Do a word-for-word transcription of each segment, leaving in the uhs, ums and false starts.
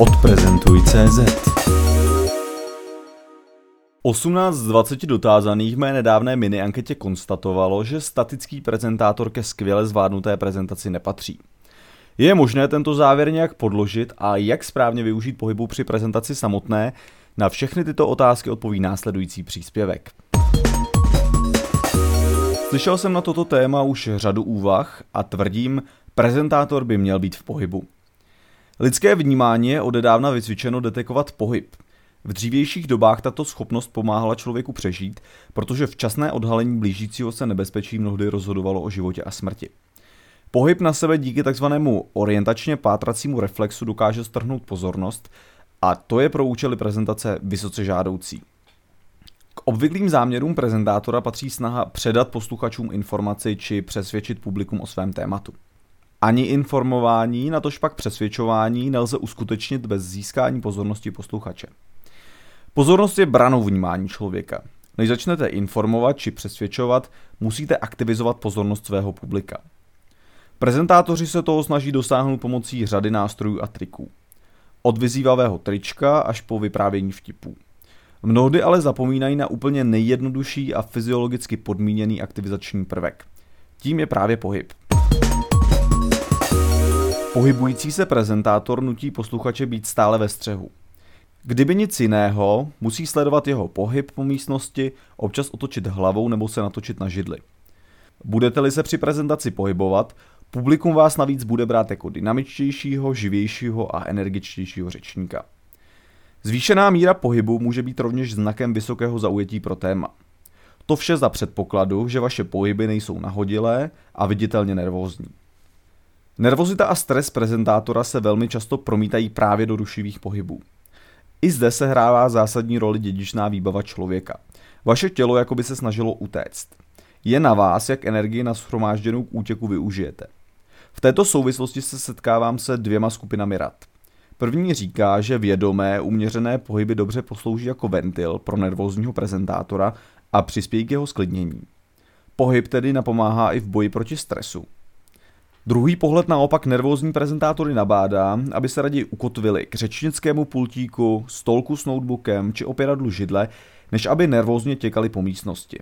Odprezentuj tečka cé zet. osmnáct z dvaceti dotázaných mé nedávné mini-anketě konstatovalo, že statický prezentátor ke skvěle zvládnuté prezentaci nepatří. Je možné tento závěr nějak podložit a jak správně využít pohybu při prezentaci samotné? Na všechny tyto otázky odpoví následující příspěvek. Slyšel jsem na toto téma už řadu úvah a tvrdím, prezentátor by měl být v pohybu. Lidské vnímání je odedávna vycvičeno detekovat pohyb. V dřívějších dobách tato schopnost pomáhala člověku přežít, protože včasné odhalení blížícího se nebezpečí mnohdy rozhodovalo o životě a smrti. Pohyb na sebe díky takzvanému orientačně pátracímu reflexu dokáže strhnout pozornost a to je pro účely prezentace vysoce žádoucí. K obvyklým záměrům prezentátora patří snaha předat posluchačům informaci či přesvědčit publikum o svém tématu. Ani informování, natož pak přesvědčování nelze uskutečnit bez získání pozornosti posluchače. Pozornost je branou vnímání člověka. Než začnete informovat či přesvědčovat, musíte aktivizovat pozornost svého publika. Prezentátoři se toho snaží dosáhnout pomocí řady nástrojů a triků. Od vyzývavého trička až po vyprávění vtipů. Mnohdy ale zapomínají na úplně nejjednodušší a fyziologicky podmíněný aktivizační prvek. Tím je právě pohyb. Pohybující se prezentátor nutí posluchače být stále ve střehu. Kdyby nic jiného, musí sledovat jeho pohyb po místnosti, občas otočit hlavou nebo se natočit na židli. Budete-li se při prezentaci pohybovat, publikum vás navíc bude brát jako dynamičtějšího, živějšího a energičtějšího řečníka. Zvýšená míra pohybu může být rovněž znakem vysokého zaujetí pro téma. To vše za předpokladu, že vaše pohyby nejsou nahodilé a viditelně nervózní. Nervozita a stres prezentátora se velmi často promítají právě do rušivých pohybů. I zde se hrává zásadní roli dědičná výbava člověka. Vaše tělo jakoby se snažilo utéct. Je na vás, jak energii na shromážděnou k útěku využijete. V této souvislosti se setkávám se dvěma skupinami rad. První říká, že vědomé, uměřené pohyby dobře poslouží jako ventil pro nervózního prezentátora a přispějí k jeho sklidnění. Pohyb tedy napomáhá i v boji proti stresu. Druhý pohled naopak nervózní prezentátory nabádá, aby se raději ukotvili k řečnickému pultíku, stolku s notebookem či opěradlu židle, než aby nervózně těkali po místnosti.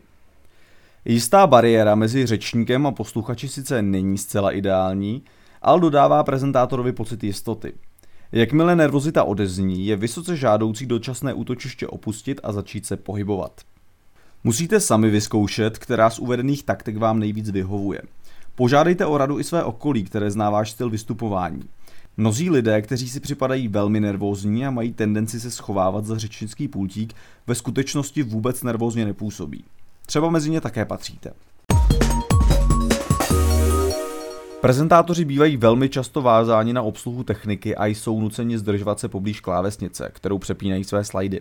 Jistá bariéra mezi řečníkem a posluchači sice není zcela ideální, ale dodává prezentátorovi pocit jistoty. Jakmile nervozita odezní, je vysoce žádoucí dočasné útočiště opustit a začít se pohybovat. Musíte sami vyzkoušet, která z uvedených taktik vám nejvíc vyhovuje. Požádejte o radu i své okolí, které zná váš styl vystupování. Mnozí lidé, kteří si připadají velmi nervózní a mají tendenci se schovávat za řečnický pultík, ve skutečnosti vůbec nervózně nepůsobí. Třeba mezi ně také patříte. Prezentátoři bývají velmi často vázáni na obsluhu techniky a jsou nuceni zdržovat se poblíž klávesnice, kterou přepínají své slajdy.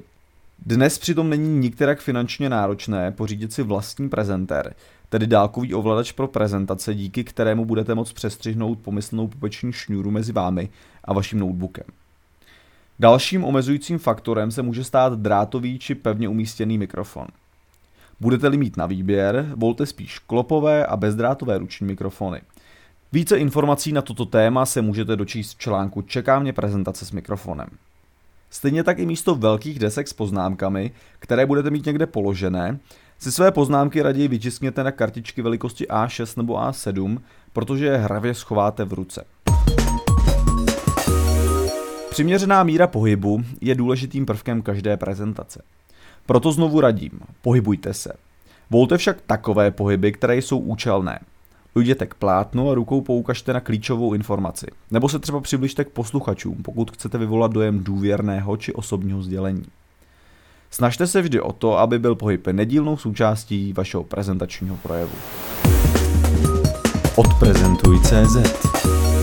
Dnes přitom není nikterak finančně náročné pořídit si vlastní prezentér, tedy dálkový ovladač pro prezentace, díky kterému budete moct přestřihnout pomyslnou pupeční šňůru mezi vámi a vaším notebookem. Dalším omezujícím faktorem se může stát drátový či pevně umístěný mikrofon. Budete-li mít na výběr, volte spíš klopové a bezdrátové ruční mikrofony. Více informací na toto téma se můžete dočíst v článku Čeká mě prezentace s mikrofonem. Stejně tak i místo velkých desek s poznámkami, které budete mít někde položené, si své poznámky raději vytiskněte na kartičky velikosti á šest nebo á sedm, protože je hravě schováte v ruce. Přiměřená míra pohybu je důležitým prvkem každé prezentace. Proto znovu radím, pohybujte se. Volte však takové pohyby, které jsou účelné. Dojděte k plátnu a rukou poukažte na klíčovou informaci. Nebo se třeba přibližte k posluchačům, pokud chcete vyvolat dojem důvěrného či osobního sdělení. Snažte se vždy o to, aby byl pohyb nedílnou součástí vašeho prezentačního projevu. Odprezentuj tečka cé zet